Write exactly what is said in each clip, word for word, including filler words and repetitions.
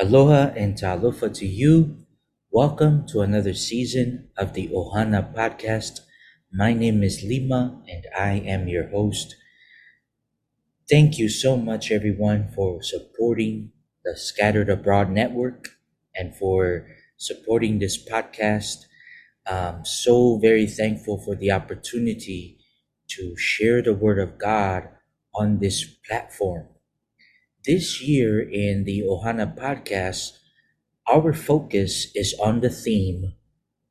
Aloha and ta'alofa to you. Welcome to another season of the Ohana podcast. My name is Lima and I am your host. Thank you so much everyone for supporting the Scattered Abroad Network and for supporting this podcast. I'm so very thankful for the opportunity to share the Word of God on this platform. This year in the Ohana podcast, our focus is on the theme,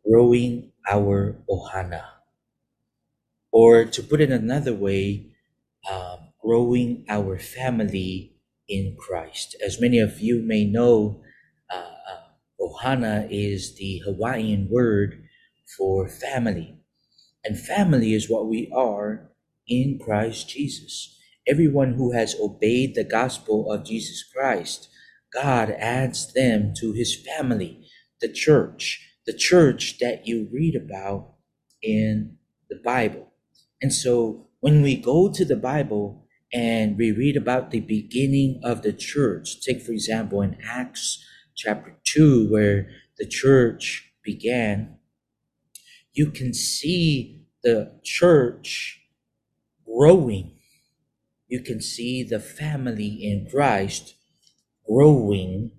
growing our Ohana. Or to put it another way, uh, growing our family in Christ. As many of you may know, uh, Ohana is the Hawaiian word for family. And family is what we are in Christ Jesus. Everyone who has obeyed the gospel of Jesus Christ, God adds them to his family, the church, the church that you read about in the Bible. And so when we go to the Bible and we read about the beginning of the church, take for example in Acts chapter two, where the church began, you can see the church growing. You can see the family in Christ growing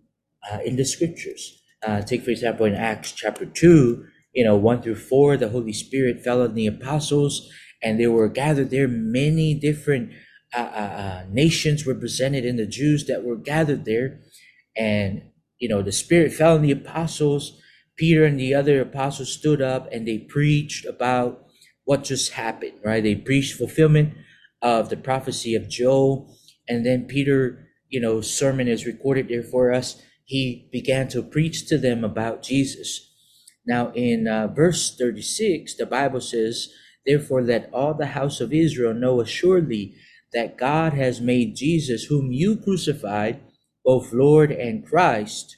uh, in the scriptures. Uh, take, for example, in Acts chapter two, you know, one through four, the Holy Spirit fell on the apostles, and they were gathered there. Many different uh, uh, uh, nations were presented in the Jews that were gathered there. And, you know, the Spirit fell on the apostles. Peter and the other apostles stood up, and they preached about what just happened, right? They preached fulfillment of the prophecy of Joel. And then Peter, you know, sermon is recorded there for us. He began to preach to them about Jesus. Now in uh, verse thirty-six, the Bible says, "Therefore let all the house of Israel know assuredly that God has made Jesus, whom you crucified, both Lord and Christ."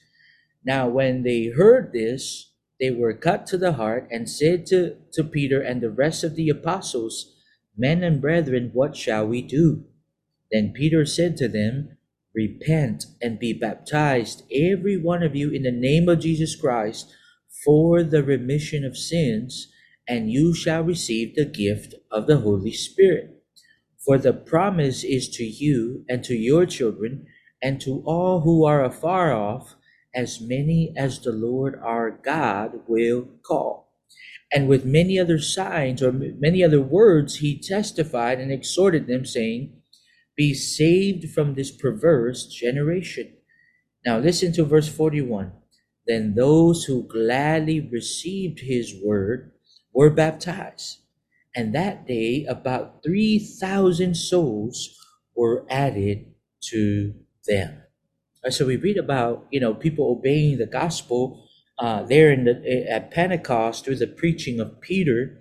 Now when they heard this, they were cut to the heart and said to, to Peter and the rest of the apostles, "Men and brethren, what shall we do?" Then Peter said to them, "Repent and be baptized, every one of you, in the name of Jesus Christ, for the remission of sins, and you shall receive the gift of the Holy Spirit. For the promise is to you and to your children and to all who are afar off, as many as the Lord our God will call." And with many other signs or many other words, he testified and exhorted them, saying, "Be saved from this perverse generation." Now listen to verse forty-one. "Then those who gladly received his word were baptized. And that day about three thousand souls were added to them." So we read about, you know, people obeying the gospel. Uh, there in the, at Pentecost, through the preaching of Peter,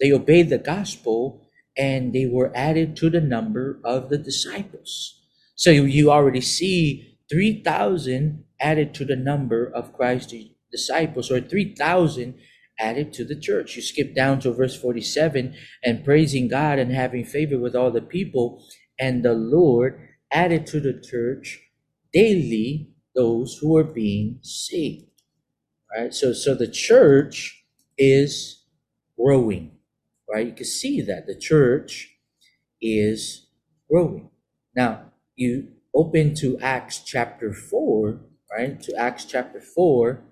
they obeyed the gospel and they were added to the number of the disciples. So you already see three thousand added to the number of Christ's disciples, or three thousand added to the church. You skip down to verse forty-seven, "And praising God and having favor with all the people, and the Lord added to the church daily those who are being saved." Right? So, so the church is growing, right? You can see that the church is growing. Now, you open to Acts chapter four, right? To Acts chapter four,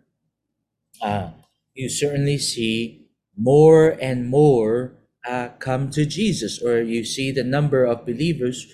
uh, you certainly see more and more uh, come to Jesus, or you see the number of believers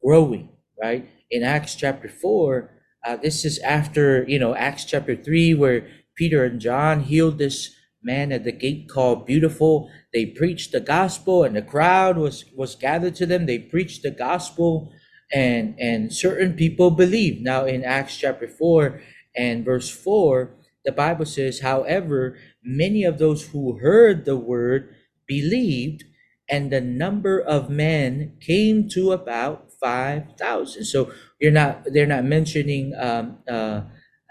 growing, right? In Acts chapter four, uh, this is after, you know, Acts chapter three, where Peter and John healed this man at the gate called Beautiful. They preached the gospel and the crowd was, was gathered to them. They preached the gospel and, and certain people believed. Now in Acts chapter four and verse four, the Bible says, "However, many of those who heard the word believed, and the number of men came to about five thousand. So you're not, they're not mentioning um, uh,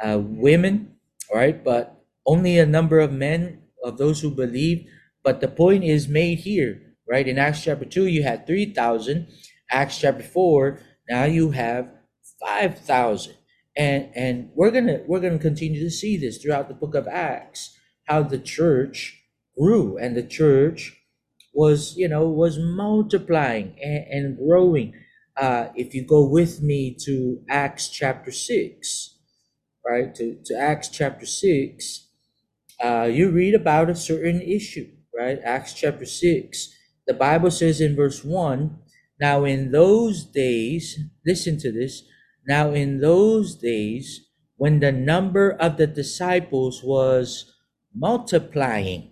uh, women. All right, but only a number of men of those who believed. But the point is made here, right? In Acts chapter two, you had three thousand. Acts chapter four, now you have five thousand. And and we're gonna we're gonna continue to see this throughout the book of Acts, how the church grew and the church was, you know, was multiplying and, and growing. Uh, if you go with me to Acts chapter six, right, to, to Acts chapter six, uh, you read about a certain issue, right? Acts chapter six, the Bible says in verse one, now in those days, listen to this, now in those days, when the number of the disciples was multiplying,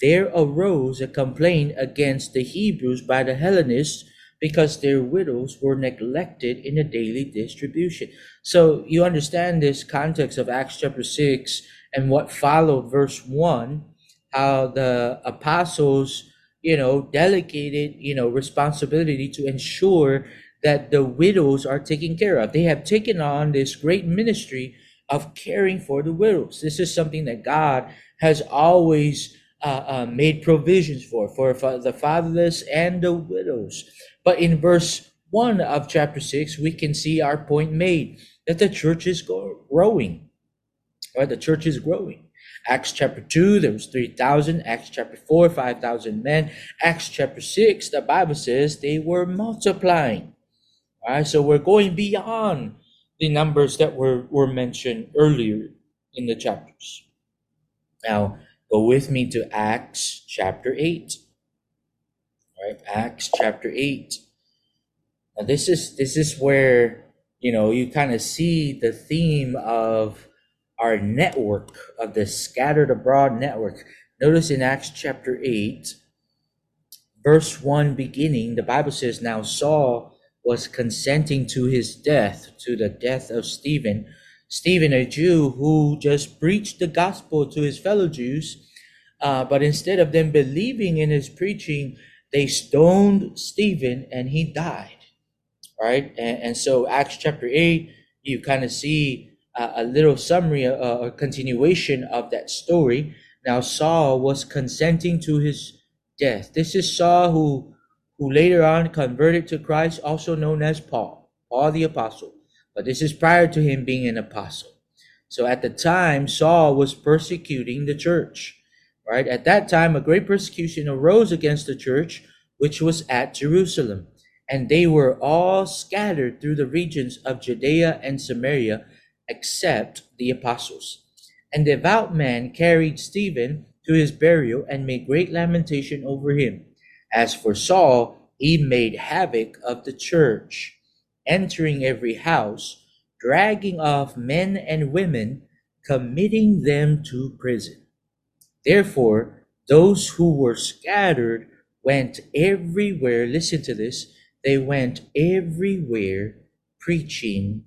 there arose a complaint against the Hebrews by the Hellenists, because their widows were neglected in the daily distribution. So you understand this context of Acts chapter six and what followed verse one, how the apostles, you know, delegated, you know, responsibility to ensure that the widows are taken care of. They have taken on this great ministry of caring for the widows. This is something that God has always uh, uh, made provisions for, for the fatherless and the widows. But in verse one of chapter six, we can see our point made, that the church is growing, right? The church is growing. Acts chapter two, there was three thousand. Acts chapter four, five thousand men. Acts chapter six, the Bible says they were multiplying. All right, so we're going beyond the numbers that were, were mentioned earlier in the chapters. Now, go with me to Acts chapter eight. Right, Acts chapter eight. Now this is this is where, you know, you kind of see the theme of our network, of the Scattered Abroad Network. Notice in Acts chapter eight, verse one beginning, the Bible says, now Saul was consenting to his death, to the death of Stephen. Stephen, a Jew who just preached the gospel to his fellow Jews, uh, but instead of them believing in his preaching, they stoned Stephen and he died, right? And, and so Acts chapter eight, you kind of see a, a little summary or uh, continuation of that story. Now Saul was consenting to his death. This is Saul who, who later on converted to Christ, also known as Paul, Paul the Apostle. But this is prior to him being an apostle. So at the time, Saul was persecuting the church. Right? At that time, a great persecution arose against the church, which was at Jerusalem, and they were all scattered through the regions of Judea and Samaria, except the apostles. And devout men carried Stephen to his burial and made great lamentation over him. As for Saul, he made havoc of the church, entering every house, dragging off men and women, committing them to prison. Therefore, those who were scattered went everywhere. Listen to this. They went everywhere preaching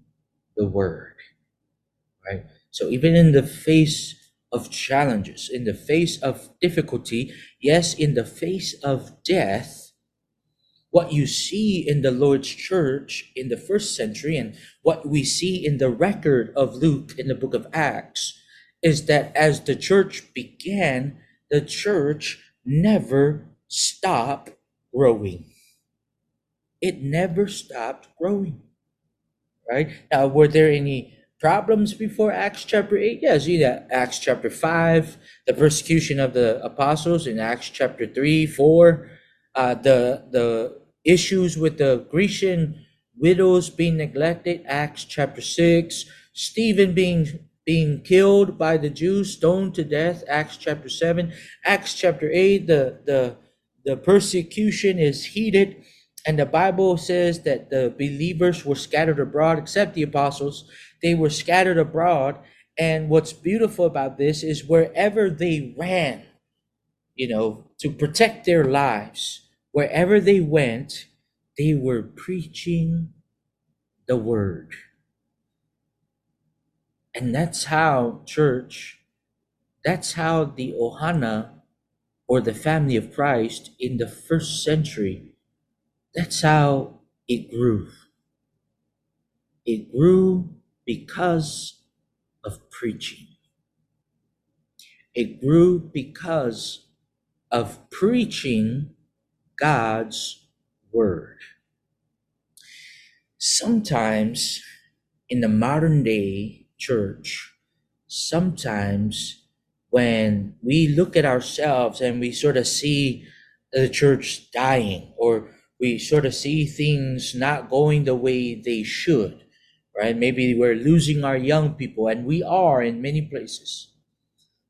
the word. Right? So even in the face of challenges, in the face of difficulty, yes, in the face of death, what you see in the Lord's church in the first century and what we see in the record of Luke in the book of Acts is that as the church began, the church never stopped growing. It never stopped growing, right? Now, were there any problems before Acts chapter eight? Yes, you know, Acts chapter five, the persecution of the apostles in Acts chapter three, four, uh, the, the issues with the Grecian widows being neglected, Acts chapter six, Stephen being being killed by the Jews, stoned to death, Acts chapter seven. Acts chapter eight, the, the, the persecution is heated, and the Bible says that the believers were scattered abroad, except the apostles. They were scattered abroad, and what's beautiful about this is wherever they ran, you know, to protect their lives, wherever they went, they were preaching the word. And that's how church, that's how the Ohana, or the family of Christ in the first century, that's how it grew. It grew because of preaching. It grew because of preaching God's word. Sometimes in the modern day church, sometimes when we look at ourselves and we sort of see the church dying, or we sort of see things not going the way they should, right? Maybe we're losing our young people, and we are in many places.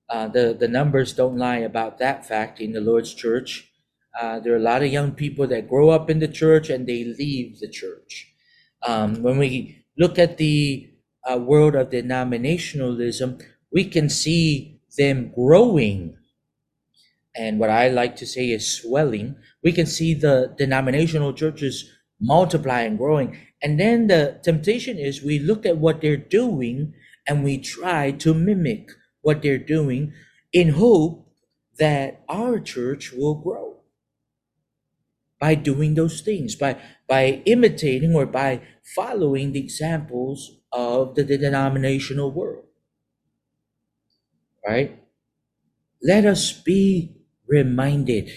Uh, the, the numbers don't lie about that fact in the Lord's church. Uh, there are a lot of young people that grow up in the church and they leave the church. Um, when we look at the uh, world of denominationalism, we can see them growing. And what I like to say is swelling. We can see the denominational churches multiplying and growing. And then the temptation is we look at what they're doing and we try to mimic what they're doing in hope that our church will grow by doing those things, by, by imitating or by following the examples of the denominational world, right? Let us be reminded,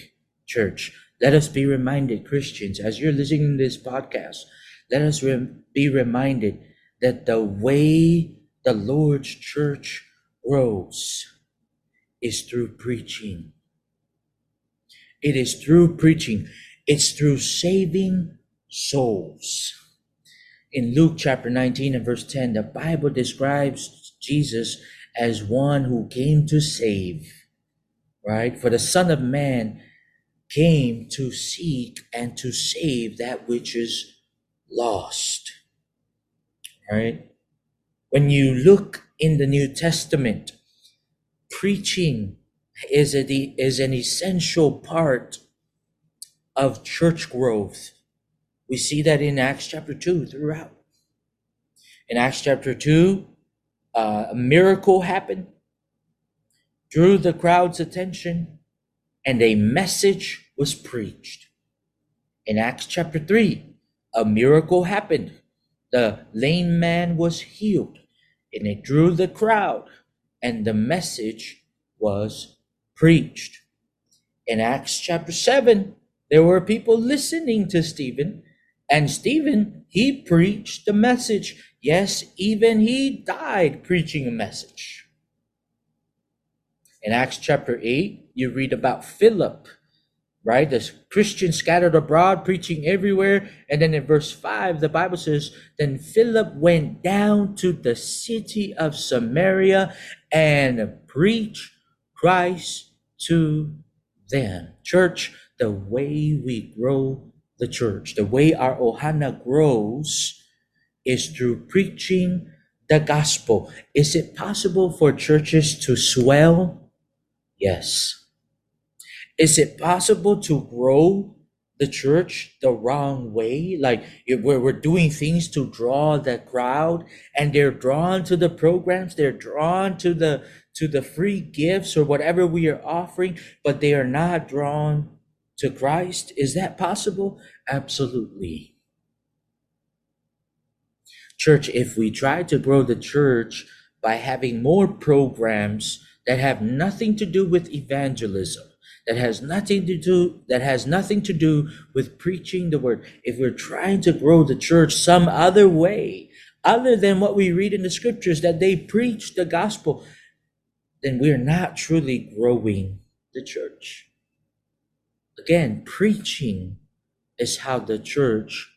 church. Let us be reminded, Christians, as you're listening to this podcast, let us re- be reminded that the way the Lord's church grows is through preaching. It is through preaching. It's through saving souls. In Luke chapter nineteen and verse ten, the Bible describes Jesus as one who came to save, right? For the Son of Man came to seek and to save that which is lost, right? When you look in the New Testament, preaching is, a, is an essential part of church growth. We see that in Acts chapter two throughout. In Acts chapter two, uh, a miracle happened, drew the crowd's attention, and a message was preached. In Acts chapter three, a miracle happened. The lame man was healed. And it drew the crowd, and the message was preached. In Acts chapter seven, there were people listening to Stephen, and Stephen, he preached the message. Yes, even he died preaching a message. In Acts chapter eight, you read about Philip, right? The Christians scattered abroad, preaching everywhere. And then in verse five, the Bible says, then Philip went down to the city of Samaria and preached Christ to them. Church, the way we grow the church, the way our Ohana grows is through preaching the gospel. Is it possible for churches to swell? Yes. Is it possible to grow the church the wrong way? Like where we're doing things to draw the crowd, and they're drawn to the programs, they're drawn to the to the free gifts or whatever we are offering, but they are not drawn to Christ? Is that possible? Absolutely. Church, if we try to grow the church by having more programs that have nothing to do with evangelism, that has nothing to do, that has nothing to do with preaching the word. If we're trying to grow the church some other way, other than what we read in the scriptures, that they preach the gospel, then we're not truly growing the church. Again, preaching is how the church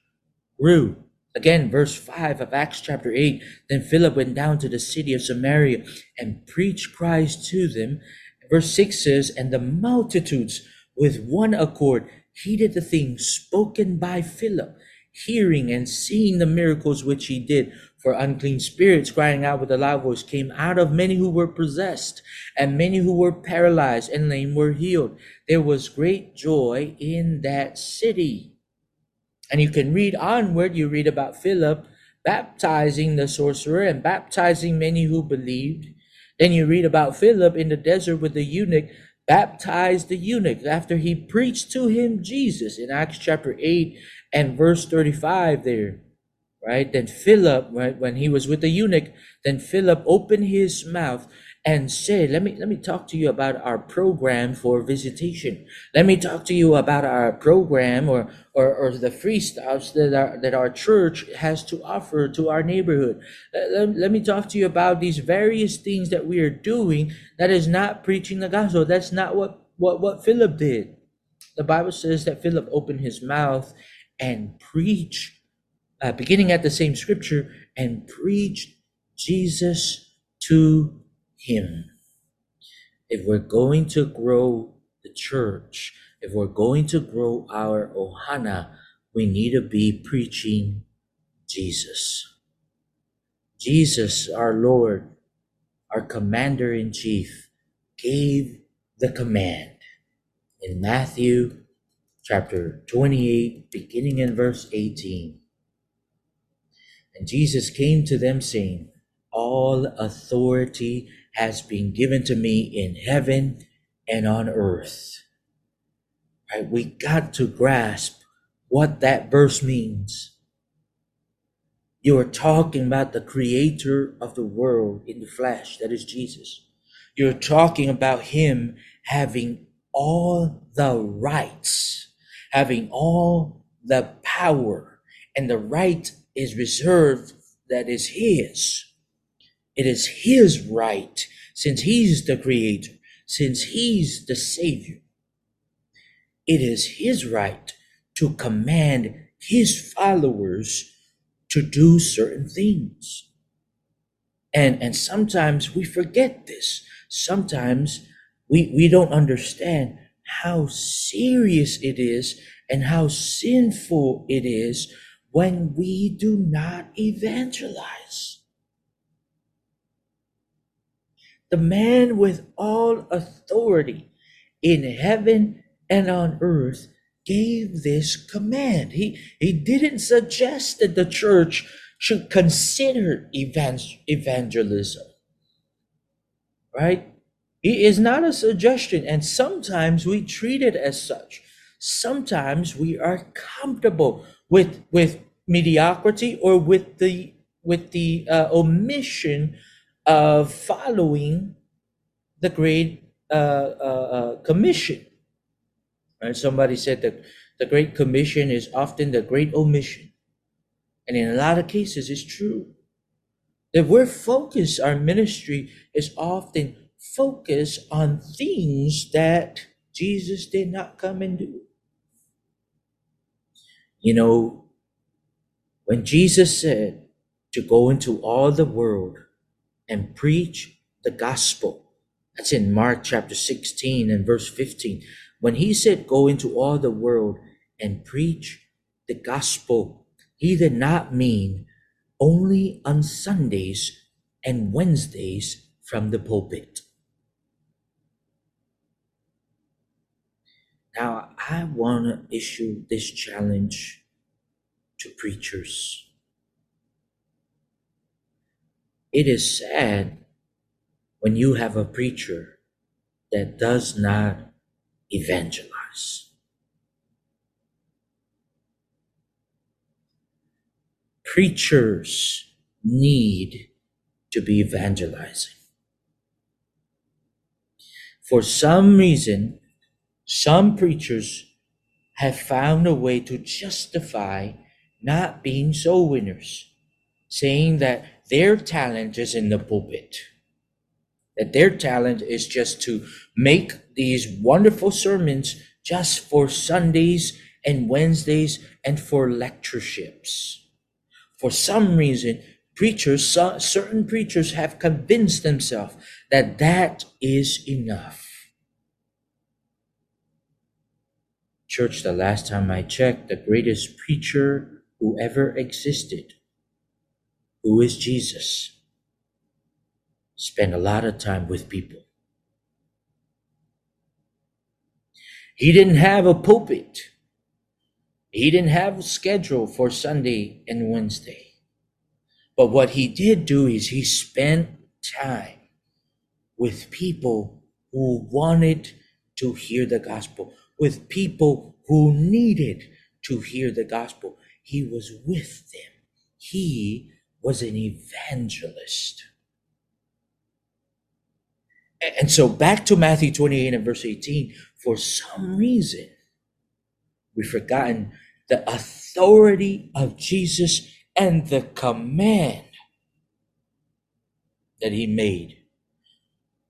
grew. Again, verse five of Acts chapter eight, then Philip went down to the city of Samaria and preached Christ to them. Verse six says, and the multitudes with one accord heeded the things spoken by Philip, hearing and seeing the miracles which he did. For unclean spirits, crying out with a loud voice, came out of many who were possessed, and many who were paralyzed and lame were healed. There was great joy in that city. And you can read onward, you read about Philip baptizing the sorcerer and baptizing many who believed. Then you read about Philip in the desert with the eunuch, baptized the eunuch after he preached to him Jesus in Acts chapter eight and verse thirty-five there, right? Then Philip, right, when he was with the eunuch, then Philip opened his mouth and say, let me let me talk to you about our program for visitation. Let me talk to you about our program or or, or the free stuff that our, that our church has to offer to our neighborhood. Let, let me talk to you about these various things that we are doing that is not preaching the gospel. That's not what, what, what Philip did. The Bible says that Philip opened his mouth and preached, uh, beginning at the same scripture, and preached Jesus to him. If we're going to grow the church, if we're going to grow our Ohana, we need to be preaching Jesus. Jesus, our Lord, our commander in chief, gave the command in Matthew chapter twenty-eight, beginning in verse eighteen. And Jesus came to them saying, all authority has been given to me in heaven and on earth. Right? We got to grasp what that verse means. You are talking about the creator of the world in the flesh, that is Jesus. You're talking about him having all the rights, having all the power, and the right is reserved that is his. It is his right, since he's the creator, since he's the savior. It is his right to command his followers to do certain things. And, and sometimes we forget this. Sometimes we, we don't understand how serious it is and how sinful it is when we do not evangelize. The man with all authority in heaven and on earth gave this command. He, he didn't suggest that the church should consider evangel- evangelism, right? It is not a suggestion, and sometimes we treat it as such. Sometimes we are comfortable with with mediocrity or with the with the uh, omission of following the Great uh, uh, Commission. Right? Somebody said that the Great Commission is often the Great Omission, and in a lot of cases, it's true. That we're focused, our ministry is often focused on things that Jesus did not come and do. You know, when Jesus said to go into all the world and preach the gospel, that's in Mark chapter sixteen and verse fifteen. When he said, go into all the world and preach the gospel, he did not mean only on Sundays and Wednesdays from the pulpit. Now, I want to issue this challenge to preachers. It is sad when you have a preacher that does not evangelize. Preachers need to be evangelizing. For some reason, some preachers have found a way to justify not being soul winners, saying that their talent is in the pulpit, that their talent is just to make these wonderful sermons just for Sundays and Wednesdays and for lectureships. For some reason, preachers, certain preachers have convinced themselves that that is enough. Church, the last time I checked, the greatest preacher who ever existed, who is Jesus, spent a lot of time with people. He didn't have a pulpit. He didn't have a schedule for Sunday and Wednesday. But what he did do is he spent time with people who wanted to hear the gospel, with people who needed to hear the gospel. He was with them. He was an evangelist. And so back to Matthew twenty-eight and verse eighteen, for some reason, we've forgotten the authority of Jesus and the command that he made.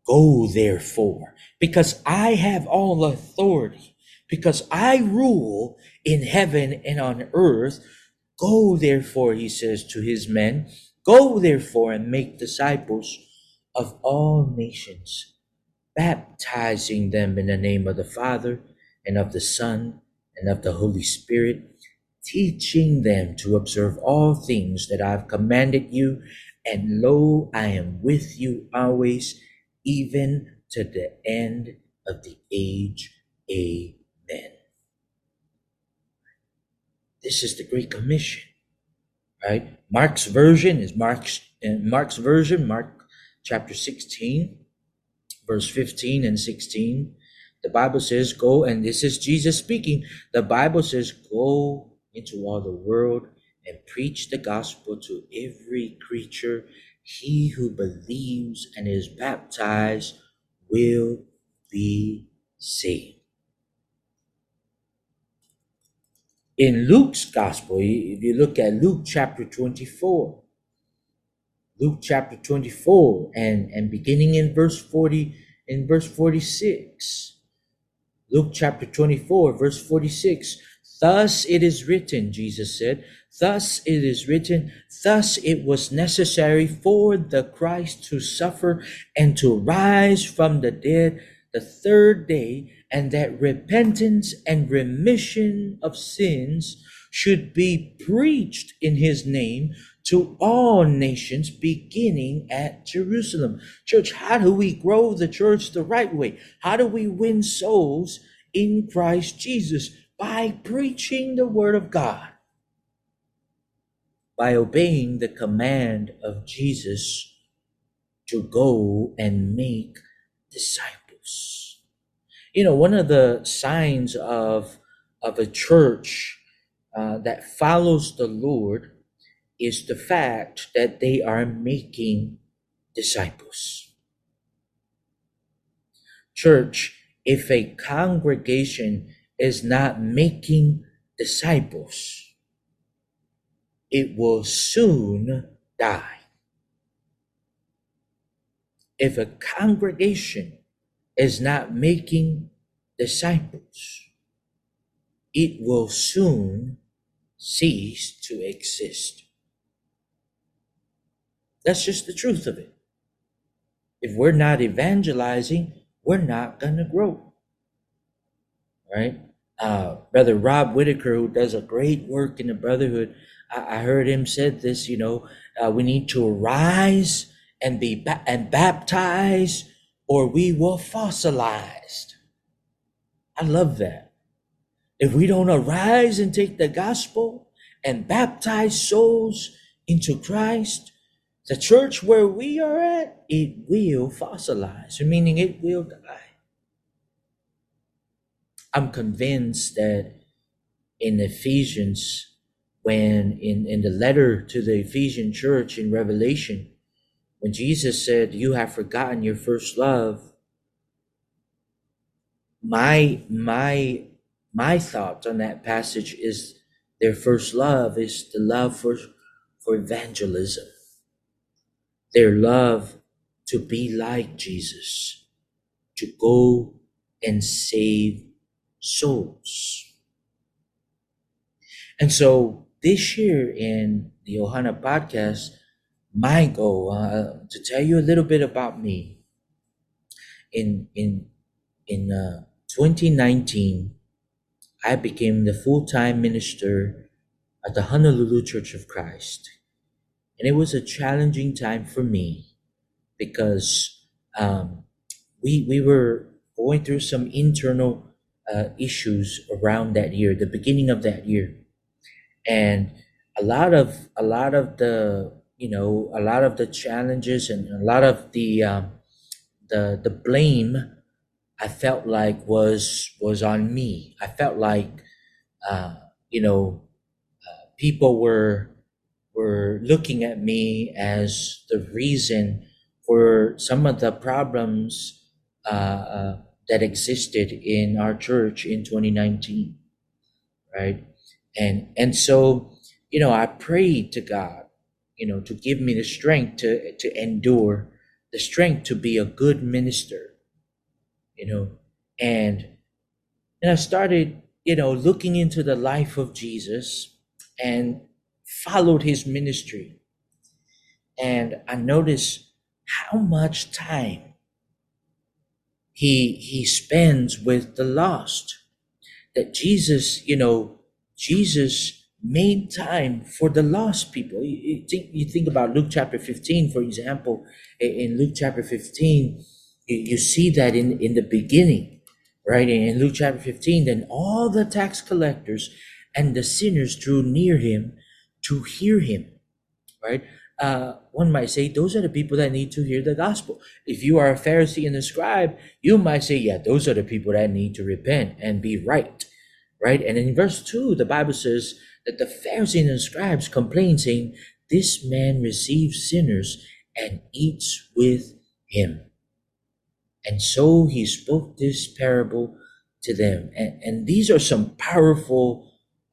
Go therefore, because I have all authority, because I rule in heaven and on earth. Go therefore, he says to his men, go therefore and make disciples of all nations, baptizing them in the name of the Father and of the Son and of the Holy Spirit, teaching them to observe all things that I've commanded you. And lo, I am with you always, even to the end of the age. Amen. This is the Great Commission, right? Mark's version is Mark's, Mark's version, Mark chapter sixteen, verse fifteen and sixteen. The Bible says, go, and this is Jesus speaking. The Bible says, go into all the world and preach the gospel to every creature. He who believes and is baptized will be saved. In Luke's gospel, if you look at Luke chapter twenty-four, Luke chapter twenty-four, and, and beginning in verse forty, in verse forty-six, Luke chapter twenty-four, verse forty-six, thus it is written, Jesus said, thus it is written, thus it was necessary for the Christ to suffer and to rise from the dead the third day, and that repentance and remission of sins should be preached in his name to all nations, beginning at Jerusalem. Church, how do we grow the church the right way? How do we win souls in Christ Jesus? By preaching the word of God, by obeying the command of Jesus to go and make disciples. You know, one of the signs of, of a church uh, that follows the Lord is the fact that they are making disciples. Church, if a congregation is not making disciples, it will soon die. If a congregation is not making disciples, it will soon cease to exist. That's just the truth of it. If we're not evangelizing, we're not gonna grow, right? Uh, Brother Rob Whitaker, who does a great work in the Brotherhood, I heard him said this, you know, uh, we need to arise and be ba- and baptized, or we will fossilized. I love that. If we don't arise and take the gospel and baptize souls into Christ, the church where we are at, it will fossilize, meaning it will die. I'm convinced that in Ephesians, when in, in the letter to the Ephesian church in Revelation, when Jesus said, you have forgotten your first love, my, my, my thought on that passage is their first love is the love for, for evangelism, their love to be like Jesus, to go and save souls. And so, this year in the Ohana podcast, my goal uh, to tell you a little bit about me. In in in uh, twenty nineteen, I became the full-time minister at the Honolulu Church of Christ, and it was a challenging time for me because um, we we were going through some internal uh, issues around that year, the beginning of that year. And a lot of a lot of the you know a lot of the challenges and a lot of the um, the the blame I felt like was was on me. I felt like uh, you know uh, people were were looking at me as the reason for some of the problems uh, uh, that existed in our church in twenty nineteen, right? And and so, you know, I prayed to God, you know, to give me the strength to, to endure, the strength to be a good minister, you know. And, and I started, you know, looking into the life of Jesus and followed his ministry. And I noticed how much time he he spends with the lost. That Jesus, you know, Jesus made time for the lost people. You, you think you think about Luke chapter fifteen, for example. In Luke chapter fifteen, you, you see that in, in the beginning, right? In Luke chapter fifteen, then all the tax collectors and the sinners drew near him to hear him, right? Uh, one might say, those are the people that need to hear the gospel. If you are a Pharisee and a scribe, you might say, yeah, those are the people that need to repent and be right, right? And in verse two, the Bible says that the Pharisees and scribes complained, saying, this man receives sinners and eats with him. And so he spoke this parable to them. And, and these are some powerful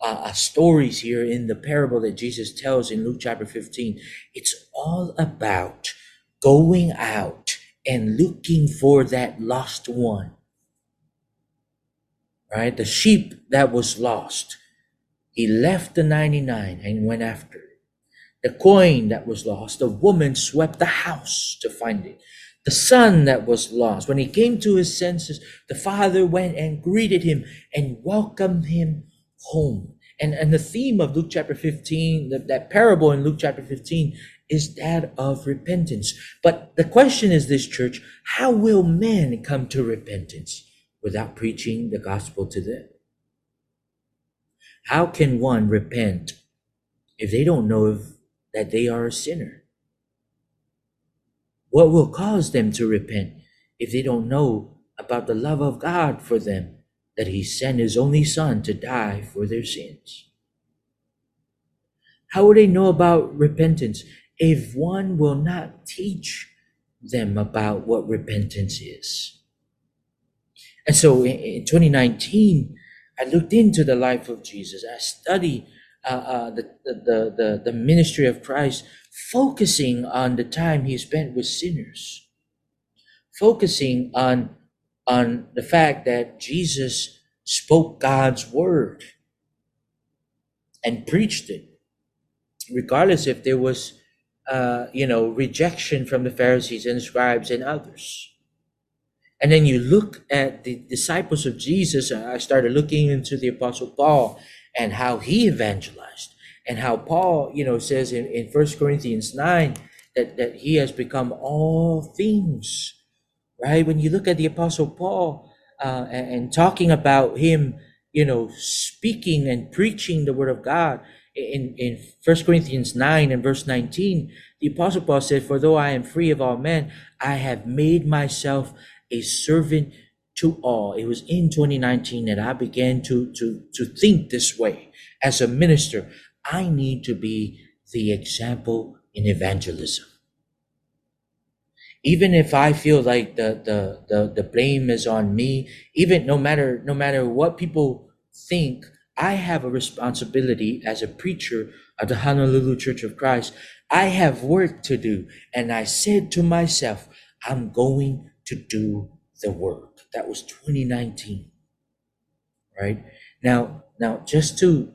Uh, stories here in the parable that Jesus tells in Luke chapter fifteen. It's all about going out and looking for that lost one, right? The sheep that was lost. He left the ninety-nine and went after it. The coin that was lost, the woman swept the house to find it. The son that was lost, when he came to his senses, the father went and greeted him and welcomed him home. And, and the theme of Luke chapter fifteen, the, that parable in Luke chapter fifteen, is that of repentance. But the question is this, church, how will men come to repentance without preaching the gospel to them? How can one repent if they don't know if, that they are a sinner? What will cause them to repent if they don't know about the love of God for them, that he sent his only son to die for their sins? How will they know about repentance if one will not teach them about what repentance is? And so in twenty nineteen, I looked into the life of Jesus. I studied uh, uh, the, the, the, the ministry of Christ, focusing on the time he spent with sinners, focusing on on the fact that Jesus spoke God's word and preached it, regardless if there was, uh, you know, rejection from the Pharisees and scribes and others. And then you look at the disciples of Jesus. I started looking into the Apostle Paul and how he evangelized, and how Paul, you know, says in, in First Corinthians nine that, that he has become all things. Right? When you look at the Apostle Paul uh, and, and talking about him, you know, speaking and preaching the word of God in, in First Corinthians nine and verse nineteen, the Apostle Paul said, for though I am free of all men, I have made myself a servant to all. It was in twenty nineteen that I began to, to, to think this way. As a minister, I need to be the example in evangelism. Even if I feel like the, the, the, the blame is on me, even no matter, no matter what people think, I have a responsibility as a preacher of the Honolulu Church of Christ. I have work to do. And I said to myself, I'm going to do the work. That was twenty nineteen, right? Now, now just to,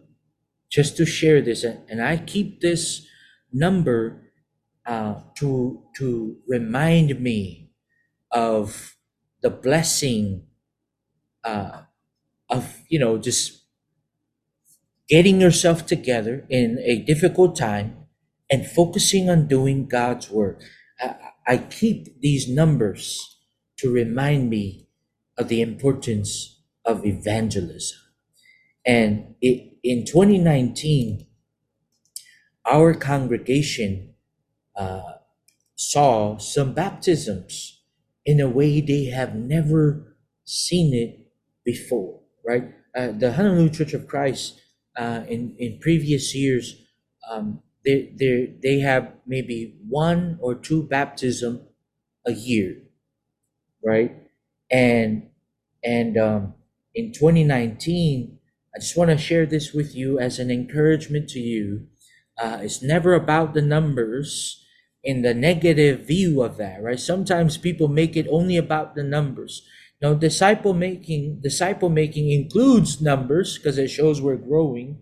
just to share this, and, and I keep this number Uh, to to remind me of the blessing uh, of, you know, just getting yourself together in a difficult time and focusing on doing God's work. I, I keep these numbers to remind me of the importance of evangelism. And it, in twenty nineteen, our congregation Uh, saw some baptisms in a way they have never seen it before, right? Uh, the Honolulu Church of Christ uh, in, in previous years, um, they, they, they have maybe one or two baptism a year, right? And and um, in twenty nineteen, I just want to share this with you as an encouragement to you. Uh, it's never about the numbers in the negative view of that, right? Sometimes people make it only about the numbers. Now, disciple making, disciple making includes numbers because it shows we're growing,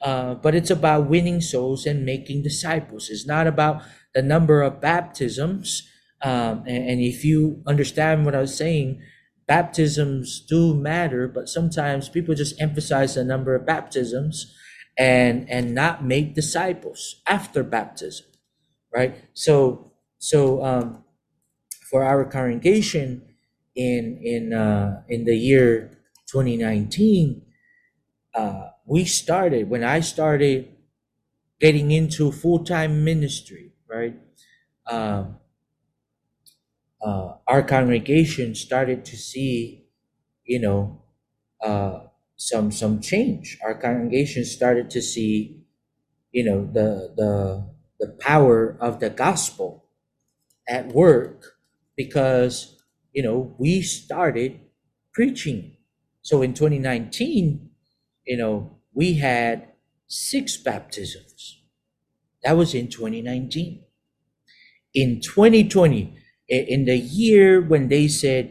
uh, but it's about winning souls and making disciples. It's not about the number of baptisms. Um, and, and if you understand what I was saying, baptisms do matter, but sometimes people just emphasize the number of baptisms and and not make disciples after baptism, right? So so um, for our congregation in in uh, in the year twenty nineteen, uh, we started when I started getting into full-time ministry, right? Um, Uh, our congregation started to see, you know, uh, some some change. Our congregation started to see, you know, the the the power of the gospel at work because, you know, we started preaching. So in twenty nineteen, you know, we had six baptisms. That was in twenty nineteen. In twenty twenty. In the year when they said,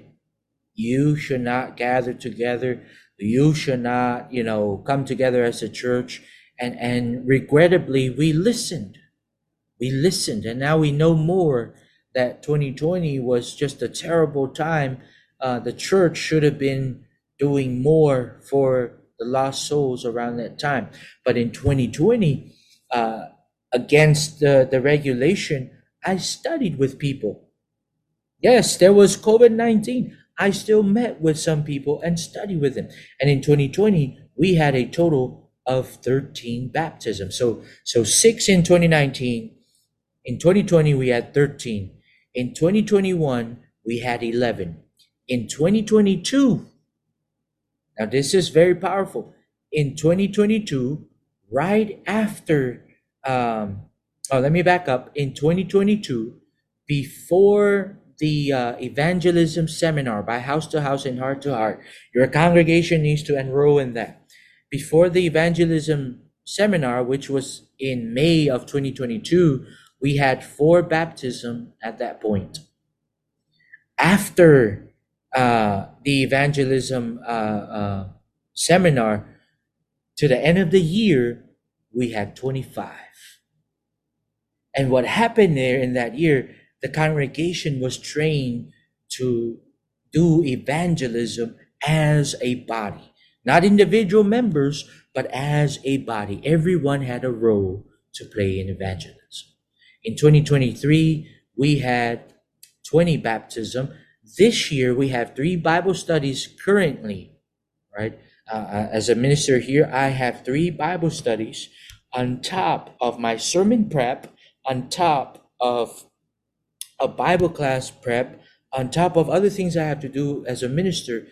you should not gather together, you should not, you know, come together as a church. And, and regrettably, we listened. We listened. And now we know more that twenty twenty was just a terrible time. Uh, the church should have been doing more for the lost souls around that time. But in twenty twenty, uh, against the, the regulation, I studied with people. Yes, there was COVID nineteen. I still met with some people and studied with them. And in twenty twenty, we had a total of thirteen baptisms. So, so six in twenty nineteen. In twenty twenty, we had thirteen. In twenty twenty-one, we had eleven. In twenty twenty-two, now this is very powerful. In twenty twenty-two, right after, um, oh, let me back up. In twenty twenty-two, before the uh, evangelism seminar by House to House and Heart to Heart. Your congregation needs to enroll in that. Before the evangelism seminar, which was in May of twenty twenty-two, we had four baptisms at that point. After uh, the evangelism uh, uh, seminar, to the end of the year, we had twenty-five. And what happened there in that year, the congregation was trained to do evangelism as a body, not individual members, but as a body. Everyone had a role to play in evangelism. In twenty twenty-three, we had twenty baptisms. This year, we have three Bible studies currently, right? Uh, as a minister here, I have three Bible studies on top of my sermon prep, on top of a Bible class prep, on top of other things I have to do as a minister,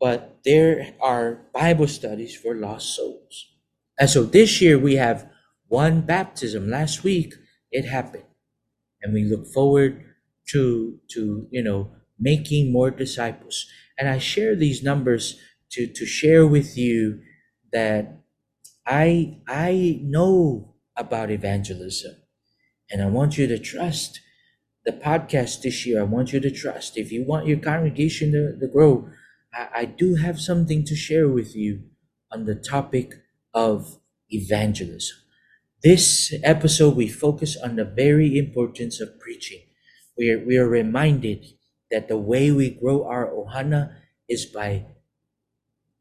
but there are Bible studies for lost souls. And so this year we have one baptism. Last week it happened, and we look forward to to you know making more disciples. And I share these numbers to to share with you that I I know about evangelism, and I want you to trust the podcast this year. I want you to trust. If you want your congregation to, to grow, I, I do have something to share with you on the topic of evangelism. This episode, we focus on the very importance of preaching. We are, we are reminded that the way we grow our ohana is by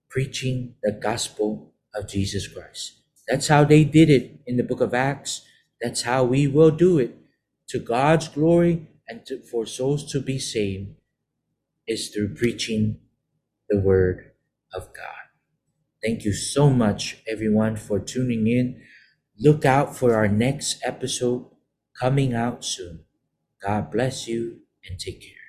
preaching the gospel of Jesus Christ. That's how they did it in the book of Acts. That's how we will do it. To God's glory and to, for souls to be saved is through preaching the word of God. Thank you so much, everyone, for tuning in. Look out for our next episode coming out soon. God bless you and take care.